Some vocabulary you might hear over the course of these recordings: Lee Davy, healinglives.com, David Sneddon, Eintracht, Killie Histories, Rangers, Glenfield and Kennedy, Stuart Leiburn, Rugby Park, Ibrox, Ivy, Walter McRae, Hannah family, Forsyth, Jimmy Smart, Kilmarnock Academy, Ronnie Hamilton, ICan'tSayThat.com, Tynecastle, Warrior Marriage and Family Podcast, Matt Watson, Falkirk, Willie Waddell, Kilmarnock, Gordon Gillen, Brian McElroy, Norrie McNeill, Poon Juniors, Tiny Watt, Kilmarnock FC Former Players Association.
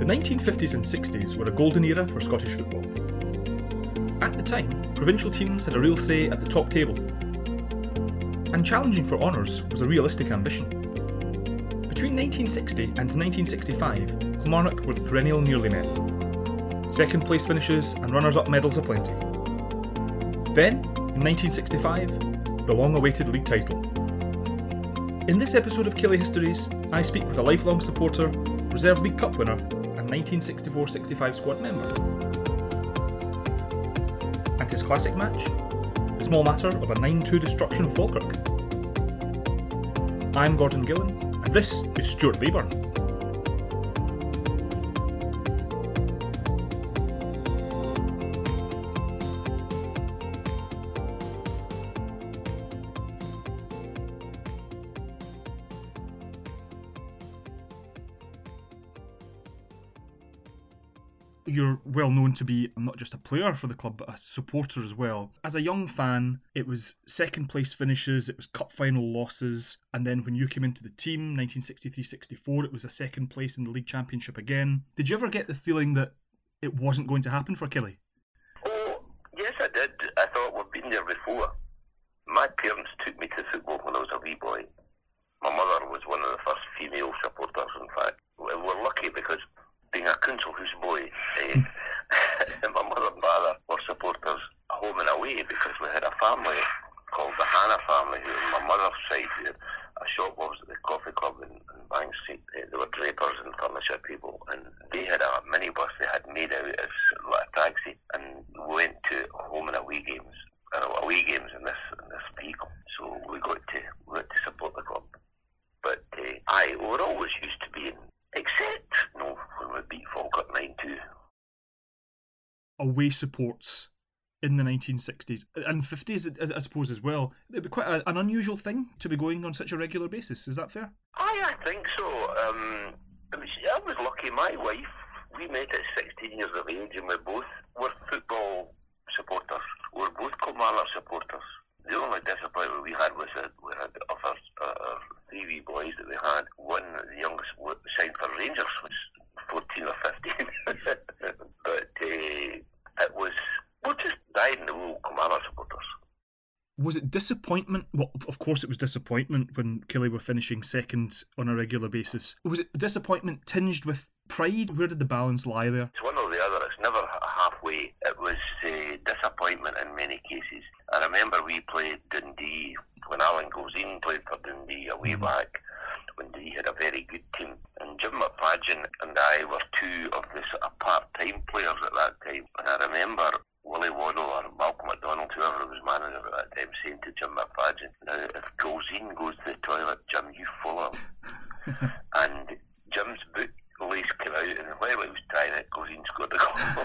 The 1950s and 60s were a golden era for Scottish football. At the time, provincial teams had a real say at the top table, and challenging for honours was a realistic ambition. Between 1960 and 1965, Kilmarnock were the perennial nearly men. Second place finishes and runners-up medals aplenty. Then, in 1965, the long-awaited league title. In this episode of Killie Histories, I speak with a lifelong supporter, Reserve League Cup winner and 1964-65 squad member. And his classic match? The small matter of a 9-2 destruction of Falkirk. I'm Gordon Gillen, and this is Stuart Leiburn. You're well known to be not just a player for the club, but a supporter as well. As a young fan, it was second place finishes, it was cup final losses, and then when you came into the team, 1963-64, it was a second place in the league championship again. Did you ever get the feeling that it wasn't going to happen for Killie? Oh, yes I did. I thought we'd been there before. My parents took me to football when I was a wee boy. My mother was one of the first female supporters, in fact. We were lucky because being a council-house boy, my mother and father were supporters home and away because we had a family called the Hannah family, who on my mother's side, a shop was at the coffee club in Bank Street. They were drapers and furniture people, and they had a minibus they had made out as like a taxi, and we went to home and away games, in this vehicle. So we got to support the club. But we were always used to being, except when we beat Falkirk 9-2. Away supports in the 1960s and 50s, I suppose, as well. It'd be quite an unusual thing to be going on such a regular basis. Is that fair? Aye, I think so. I was lucky. My wife, we met at 16 years of age, and we both were football supporters. We were both Kilmarnock supporters. The only disappointment we had was that we had our three wee boys that we had. One, the youngest, signed for Rangers, was 14 or 15. But we just died in the wool, Kilmarnock supporters. Was it disappointment? Well, of course it was disappointment when Killie were finishing second on a regular basis. Was it disappointment tinged with pride? Where did the balance lie there? It's one or the other. It's never halfway. It was disappointment in many cases. I remember we played Dundee when Alan Gozine played for Dundee a way back, when Dundee had a very good team. And Jim McFadge and I were two of the sort of part-time players at that time. And I remember Willie Waddell or Malcolm MacDonald, whoever was manager at that time, saying to Jim McFadge, "Now, if Gilzean goes to the toilet, Jim, you follow him." And Jim's boot lace came out, and while he was tying it, Gilzean scored the goal.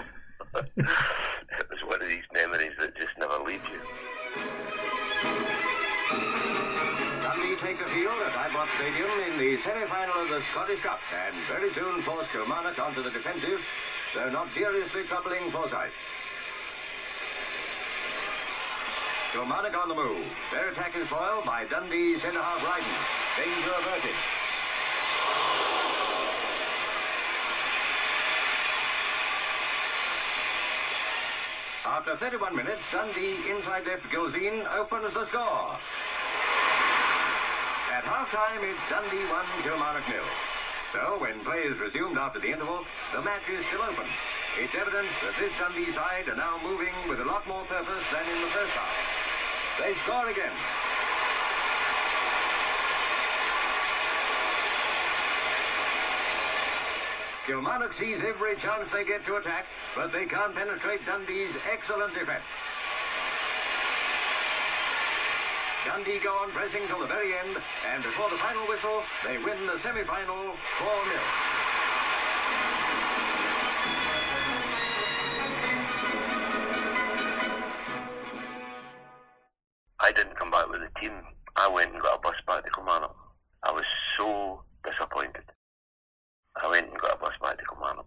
It was one of these memories that just never leaves you. Dundee take the field at Ibrox Stadium in the semi-final of the Scottish Cup, and very soon force Kilmarnock onto the defensive, though not seriously troubling Forsyth. Kilmarnock on the move. Their attack is foiled by Dundee centre-half Ryden. Danger averted. After 31 minutes, Dundee inside left Gilzean opens the score. At half-time, it's Dundee 1, Kilmarnock 0. So, when play is resumed after the interval, the match is still open. It's evident that this Dundee side are now moving with a lot more purpose than in the first half. They score again. Kilmarnock sees every chance they get to attack, but they can't penetrate Dundee's excellent defence. Dundee go on pressing till the very end, and before the final whistle, they win the semi-final 4-0. I didn't come back with the team. I went and got a bus back to Kilmarnock. I was so disappointed. I went and got a bus back to Kilmarnock.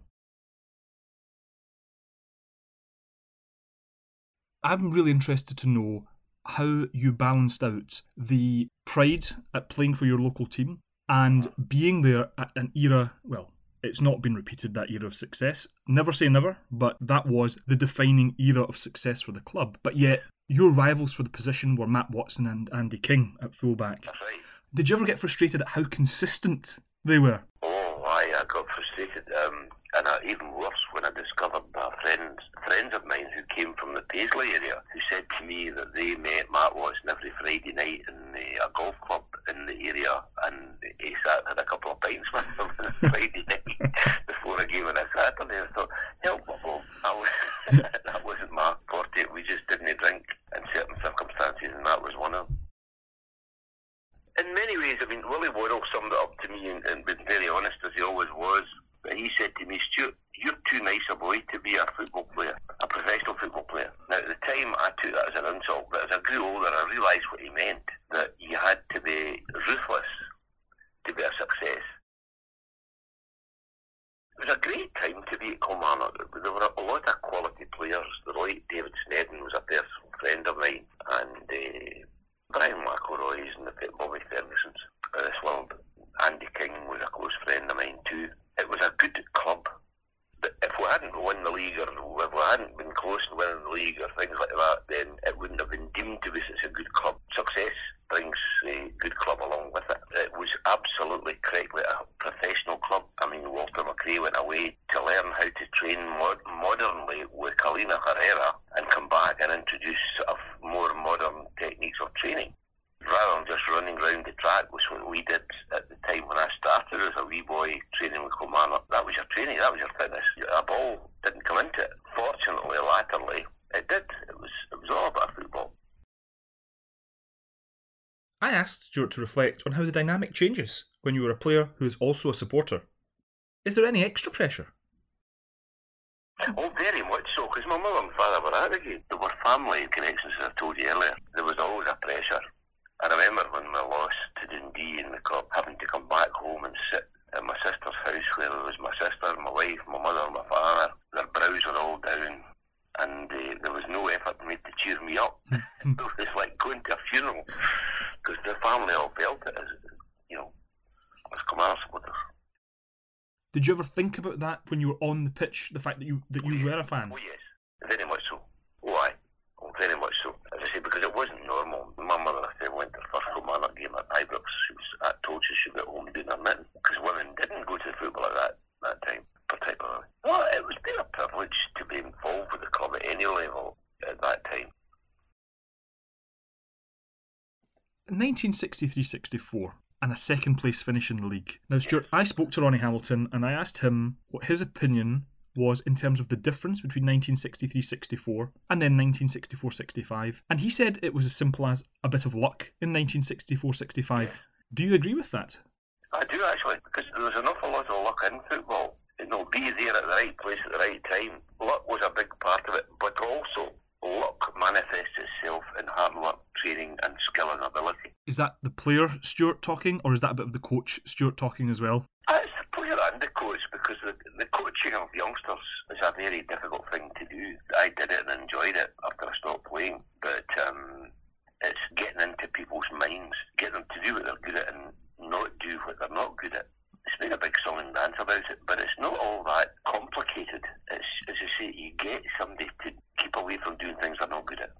I'm really interested to know how you balanced out the pride at playing for your local team and being there at an era, well, It's not been repeated, that era of success. Never say never, but that was the defining era of success for the club. But yet, your rivals for the position were Matt Watson and Andy King at fullback. That's right. Did you ever get frustrated at how consistent they were? Oh, I got frustrated. And even worse, when I discovered my friends of mine who came from the Paisley area, who said to me that they met Matt Watson every Friday night in a golf club in the area, and he sat and had a couple of pints with him on Friday night before a game on a Saturday. I thought, hell, well, that wasn't my forte. We just didn't drink in certain circumstances, and that was one of them. In many ways, I mean, Willie Waddell summed it up to me, and was very honest, as he always was. But he said to me, "Stuart, you're too nice a boy to be a football player, a professional football player." Now, at the time, I took that as an insult, but as I grew older, I realised what he meant, that you had to be ruthless to be a success. It was a great time to be at Kilmarnock. There were a lot of quality players. The late David Sneddon was a personal friend of mine, and Brian McElroy's and the Bobby Ferguson's of this world. Andy King was a close friend of mine too. It was a good club, but if we hadn't won the league, or if we hadn't been close to winning the league or things like that, then it wouldn't have been deemed to be such a good club. Success brings a good club along with it. It was absolutely correctly a professional club. I mean, Walter McRae went away to learn how to train modernly with Alina Herrera and come back and introduce sort of more modern techniques of training, rather than just running round the track, which was what we did at the time when I started as a wee boy training with Kilmarnock. That was your training, that was your fitness. A ball didn't come into it. Fortunately, latterly, it did. It was all about football. I asked Stuart to reflect on how the dynamic changes when you are a player who is also a supporter. Is there any extra pressure? Oh, very much so, because my mother and father were out again. There were family connections, as I told you earlier. There was always a pressure. I remember when we lost to Dundee in the cup, having to come back home and sit at my sister's house, where there was my sister, my wife, my mother and my father. Their brows were all down, and there was no effort made to cheer me up. It was like going to a funeral, because the family all felt it, as you know, as Kilmarnock supporters. Did you ever think about that when you were on the pitch, the fact that you were a fan? Oh yes, very much so. Oh aye, oh, very much so. As I say, because it wasn't normal. My mother went to her first Kilmarnock game at Ibrox. I told her she got home doing her knitting, because women didn't go to the football at that time, particularly. Well, it was been a privilege to be involved with the club at any level at that time. In 1963-64, and a second place finish in the league. Now, Stuart, I spoke to Ronnie Hamilton and I asked him what his opinion was in terms of the difference between 1963-64 and then 1964-65, and he said it was as simple as a bit of luck in 1964-65. Yes. Do you agree with that? I do, actually, because there was an awful lot of luck in football. You know, be there at the right place at the right time. Luck was a big part of it, but also luck manifests itself in hard work, training and skill and ability. Is that the player, Stuart, talking, or is that a bit of the coach, Stuart, talking as well? It's the player and the coach, because the coaching of youngsters is a very difficult thing to do. I did it and enjoyed it after I stopped playing, but it's getting into people's minds, getting them to do what they're good at and not do what they're not good at. It's been a big song and dance about it, but it's not all that complicated. It's, as you say, you get somebody to keep away from doing things they're not good at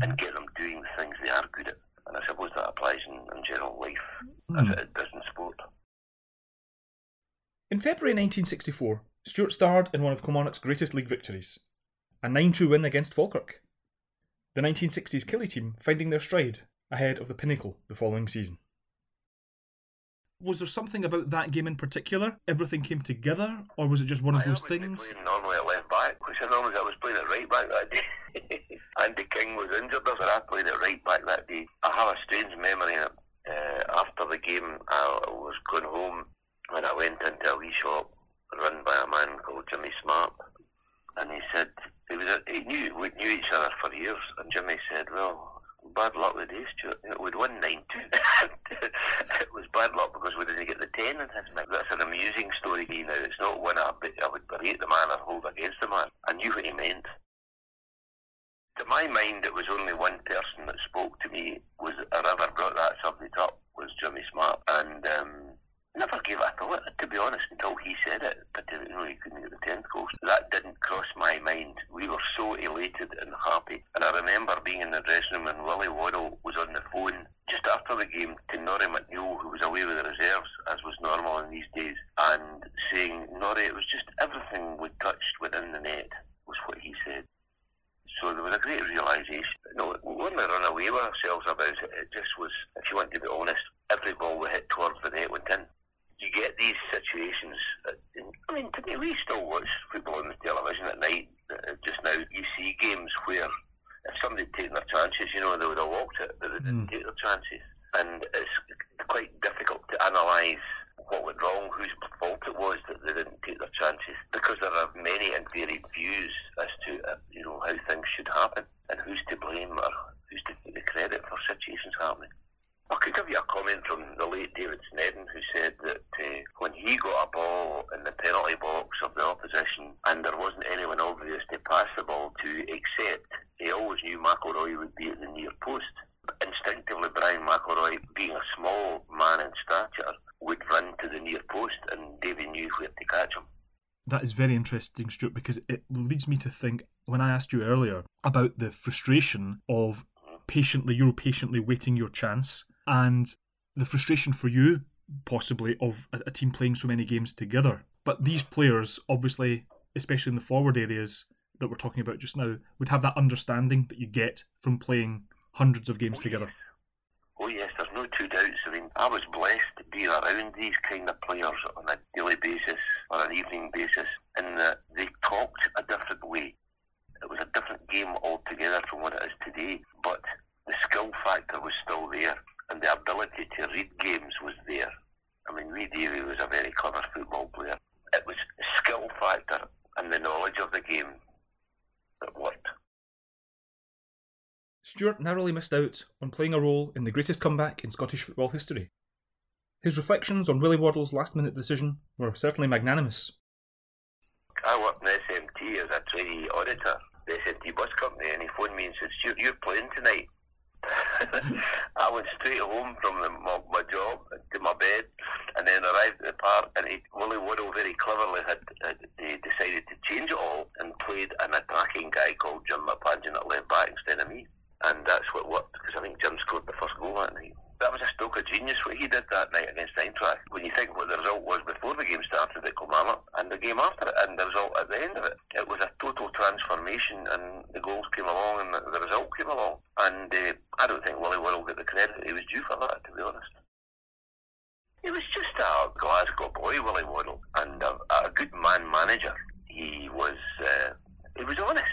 and get them doing the things they are good at. And I suppose that applies in general life as it does in sport. In February 1964, Stuart starred in one of Kilmarnock's greatest league victories, a 9-2 win against Falkirk, the 1960s Killie team finding their stride ahead of the pinnacle the following season. Was there something about that game in particular? Everything came together, or was it just one of those things? I was normally at left back, which I normally was playing at right back that day. Andy King was injured, but I played at right back that day. I have a strange memory of after the game, I was going home. When I went into a wee shop run by a man called Jimmy Smart, and he said, we knew each other for years, and Jimmy said, well, bad luck with this, Stuart. We'd won 9-2. It was bad luck because we didn't get the 10 in his mind. That's an amusing story to me now. It's not one I would berate the man or hold against the man. I knew what he meant. To my mind, it was only one person that spoke to me, was, or ever brought that subject up, was Jimmy Smart, and... never gave it a thought. it, to be honest, until he said it, particularly when he couldn't get the 10th goal. That didn't cross my mind. We were so elated and happy. And I remember being in the dressing room and Willie Waddell was on the phone just after the game to Norrie McNeill, who was away with the reserves, as was normal in these days, and saying, Norrie, it was just everything we touched within the net, was what he said. So there was a great realisation. No, we weren't going to run away with ourselves about it. It just was, if you want to be honest, every ball we hit towards the net went in. You get these situations. I mean, to me, we still watch football on the television at night. Just now, you see games where if somebody had taken their chances, you know, they would have walked it, but they didn't take their chances. And it's quite difficult to analyse what went wrong, whose fault it was that they didn't take their chances, because there are many and varied views as to you know, how things should happen and who's to blame or who's to take the credit for situations happening. I could give you a comment from the late David Sneddon, who said that when he got a ball in the penalty box of the opposition and there wasn't anyone obvious to pass the ball to, except he always knew McElroy would be at the near post. Instinctively, Brian McElroy, being a small man in stature, would run to the near post and Davy knew where to catch him. That is very interesting, Stuart, because it leads me to think, when I asked you earlier about the frustration of you were patiently waiting your chance, and the frustration for you, possibly, of a team playing so many games together. But these players, obviously, especially in the forward areas that we're talking about just now, would have that understanding that you get from playing hundreds of games together. Oh yes, there's no two doubts. I mean, I was blessed to be around these kind of players on a daily basis or an evening basis, and they talked a different way. It was a different game altogether from what it is today, but the skill factor was still there and the ability to read games was there. I mean, Lee Davy was a very clever football player. It was skill factor and the knowledge of the game that worked. Stuart narrowly missed out on playing a role in the greatest comeback in Scottish football history. His reflections on Willie Waddell's last-minute decision were certainly magnanimous. I worked in SMT as a trainee auditor, the SMT bus company, and he phoned me and said, Stuart, you're playing tonight. I went straight home from my job to my bed, and then arrived at the park, and Willie Waddell very cleverly had decided to change it all and played an attacking guy called Jim McFadge at left back instead of me. And that's what worked, because I think Jim scored the first goal that night. That was a stroke of genius what he did that night against Eintracht. When you think what the result was before the game started at Kilmarnock and the game after it and the result at the end of it, it was a total transformation, and the goals came along and the result came along. And I don't think Willie Waddell got the credit he was due for that, to be honest. He was just a Glasgow boy, Willie Waddell, and a good man manager. He was honest.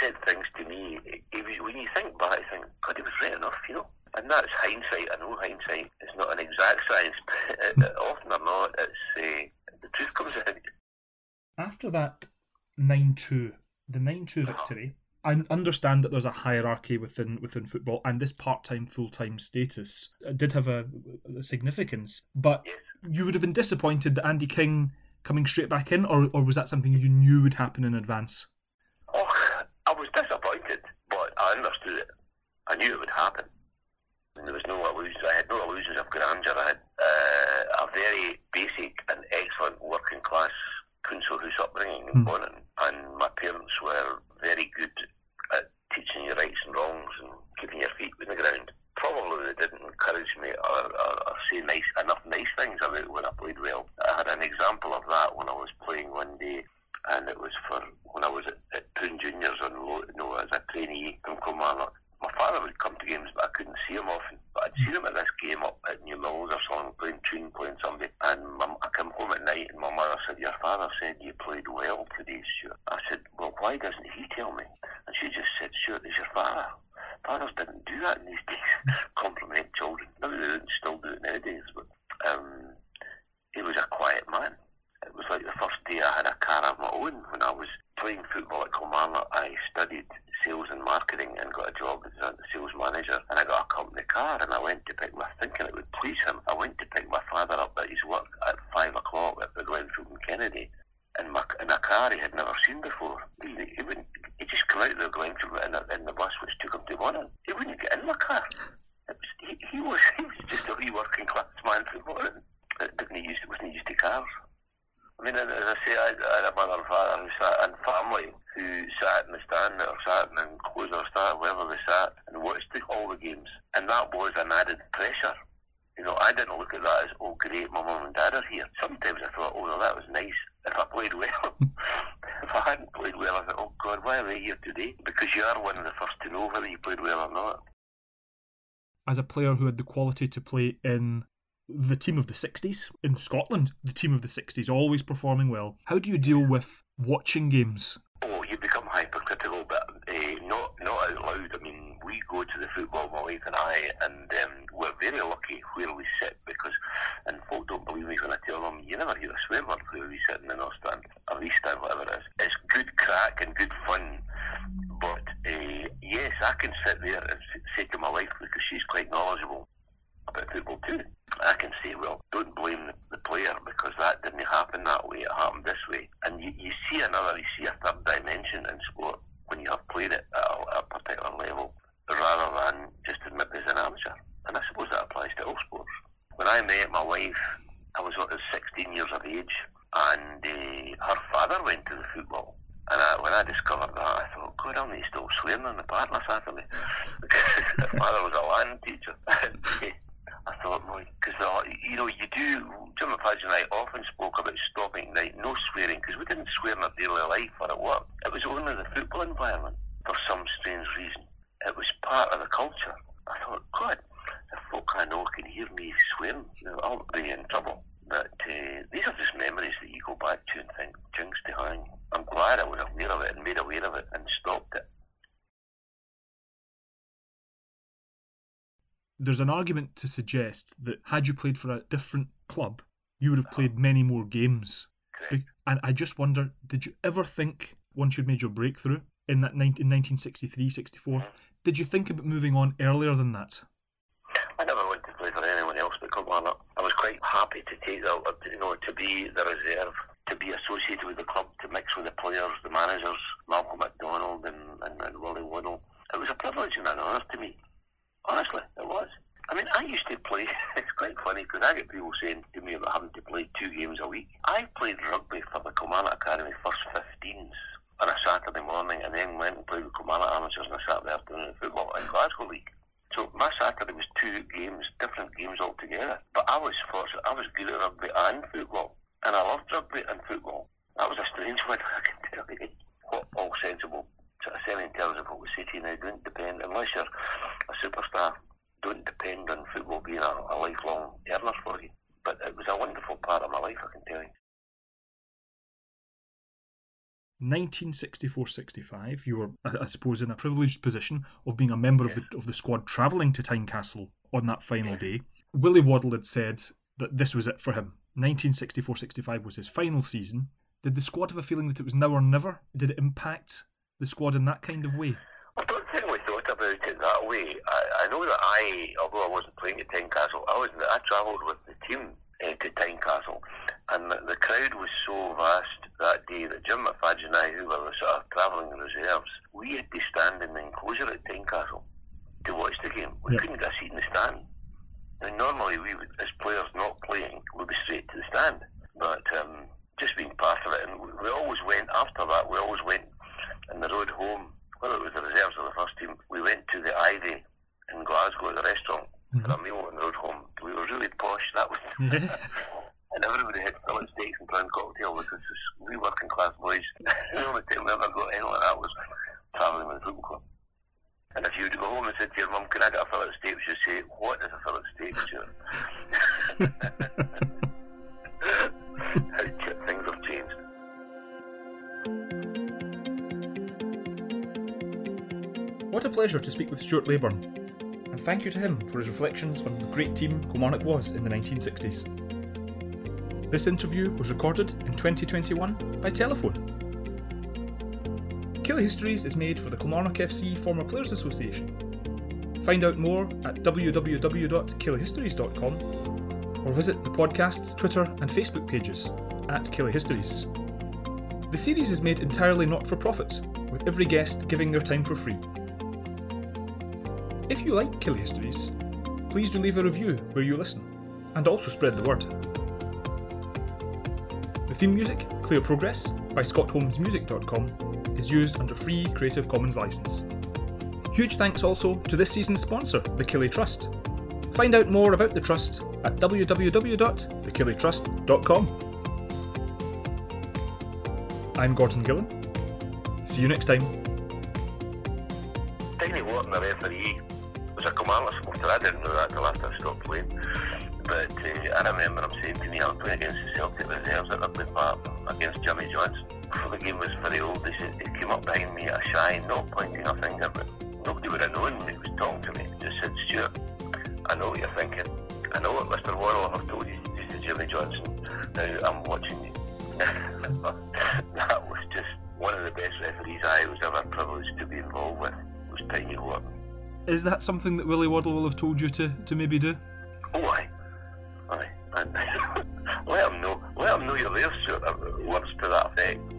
Said things to me. When you think back, I think, God, he was right enough, you know. And that's hindsight. I know hindsight is not an exact science, but often or not, it's the truth comes out. After that 9-2, the 9-2 victory, I understand that there's a hierarchy within football, and this part-time, full-time status did have a significance. But yes, you would have been disappointed that Andy King coming straight back in, or was that something you knew would happen in advance? Oh, I was disappointed, but I understood it. I knew it would happen. And there was no illusions. I had no illusions of grandeur. I had a very basic and excellent working class council house upbringing in Bonnet, and my parents were very good at teaching you rights and wrongs and keeping your feet on the ground. Probably they didn't encourage me or say enough nice things about when I played well. I had an example of that when I was playing one day, and it was for when I was at Poon Juniors as a trainee from Kilmarnock. My father would come to games, but I couldn't see him often. But I'd seen him at this game up at New Mills or something, playing somebody. And I came home at night and my mother said, your father said you played well today, Stuart. I said, well, why doesn't he tell me? And she just said, Stuart, it's your father. Fathers didn't do that in these days, compliment children. No, they don't still do it nowadays, but he was a quiet man. It was like the first day I had a car of my own. When I was playing football at Kilmarnock, I studied sales and marketing and got a job as a sales manager, and I got a company car, and I went to pick thinking it would please him, I went to pick my father up at his work at 5:00 at the Glenfield and Kennedy, in a car he had never seen before. He just came out of the Glenfield in the bus which took him to Bonnet. He wouldn't get in my car. He was just a wee working class man from Bonnet. Didn't he used to wasn't used to cars. I mean, as I say, I had a mother and father who sat, and family who sat in the stand or sat in the enclosure or sat wherever they sat and watched all the games. And that was an added pressure. You know, I didn't look at that as, oh great, my mum and dad are here. Sometimes I thought, oh well, that was nice. If I played well, if I hadn't played well, I thought, oh God, why are they here today? Because you are one of the first to know whether you played well or not. As a player who had the quality to play in the team of the 60s in Scotland, the team of the 60s always performing well. How do you deal with watching games? Oh, you become hypercritical, but not out loud. I mean, we go to the football, my wife and I, and we're very lucky where we sit because, and folk don't believe me when I tell them, you never hear a swear word where we sit in the North Stand, or East Stand, whatever it is. It's good crack and good fun, but yes, I can sit there and say to my wife, because she's quite knowledgeable about football too, I can say, well, don't blame the player because that didn't happen that way, it happened this way. And you see a third dimension in sport when you have played it at a particular level rather than just admit as an amateur. And I suppose that applies to all sports. When I met my wife, I was 16 years of age, and her father went to the football. And when I discovered that, I thought, God, I'll need to stop swearing on the part last Saturday. Her father was a land teacher. I thought, because you know, you do. Jim McFadge and I often spoke about stopping night, no swearing, because we didn't swear in our daily life or at work. It was only the football environment for some strange reason. It was part of the culture. I thought, God, if folk I know can hear me swearing, you know, I'll be in trouble. But these are just memories that you go back to and think, jinx to hang. I'm glad I was aware of it and made aware of it and stopped it. There's an argument to suggest that had you played for a different club, you would have played many more games. Correct. And I just wonder, did you ever think, once you'd made your breakthrough in that 1963-64, did you think about moving on earlier than that? I never wanted to play for anyone else but Kilmarnock. I was quite happy to take that, you know, to be the reserve, to be associated with the club, to mix with the players, the managers, Malcolm MacDonald and Willie Waddell. It was a privilege and an honour to me. Honestly, it was. I mean, I used to play, it's quite funny because I get people saying to me about having to play 2 games a week. I played rugby for the Kilmarnock Academy first 15s on a Saturday morning and then went and played with Kilmarnock Amateurs on a Saturday afternoon in football in Glasgow League. So my Saturday was 2 games, different games altogether. But I was fortunate, I was good at rugby and football. And I loved rugby and football. That was a strange one, I can tell you. What all sensible sort of semi-intelligible would say to you now, don't depend, unless you're a superstar, don't depend on football being a lifelong earner for you. But it was a wonderful part of my life, I can tell you. 1964-65, you were, I suppose, in a privileged position of being a member of the squad travelling to Tynecastle on that final day. Willie Waddell had said that this was it for him. 1964-65 was his final season. Did the squad have a feeling that it was now or never? Did it impact the squad in that kind of way? I don't think we thought about it that way. I know that although I wasn't playing at Tynecastle, I travelled with the team to Tynecastle, and the crowd was so vast that day that Jim McFadge and I, who were the sort of travelling reserves, we had to stand in the enclosure at Tynecastle to watch the game. We couldn't get a seat in the stand. Now, normally, we would, as players not playing, would be straight to the stand, but just being part of it, and we always went after that. We always went. And the road home, whether it was the reserves or the first team, we went to the Ivy in Glasgow at the restaurant for a meal on the road home. We were really posh, that was. And everybody had fillet steaks and brown cocktail because we working class boys. The only time we ever got anything like that was travelling with the football club. And if you would go home and said to your mum, can I get a fillet steak? She'd say, what is a fillet steak, Stuart? Things have changed. What a pleasure to speak with Stuart Leiburn, and thank you to him for his reflections on the great team Kilmarnock was in the 1960s. This interview was recorded in 2021 by telephone. Killie Histories is made for the Kilmarnock FC Former Players Association. Find out more at www.killiehistories.com or visit the podcast's Twitter and Facebook pages at Killie Histories. The series is made entirely not for profit, with every guest giving their time for free. If you like Killie Histories, please do leave a review where you listen, and also spread the word. theme music, Clear Progress, by scottholmesmusic.com, is used under free Creative Commons license. Huge thanks also to this season's sponsor, the Killie Trust. Find out more about the Trust at www.thekillietrust.com. I'm Gordon Gillen. See you next time. Tiny Watt, my referee, was a Kilmarnock supporter. I didn't know that until after I stopped playing. But I remember him saying to me, I'm playing against the Celtic reserves at Rugby Park against Jimmy Johnson. Before the game was very old, he came up behind me at a shine, not pointing a finger, but nobody would have known me. He was talking to me. He just said, Stuart, I know what you're thinking. I know what Mr. Waddell have told you to do to Jimmy Johnson. Now I'm watching you. That was just one of the best referees I was ever privileged to be involved with, was Tiny Watt. Is that something that Willie Waddell will have told you to maybe do? Oh, aye. Let him know you're there, Stuart. Words to that effect.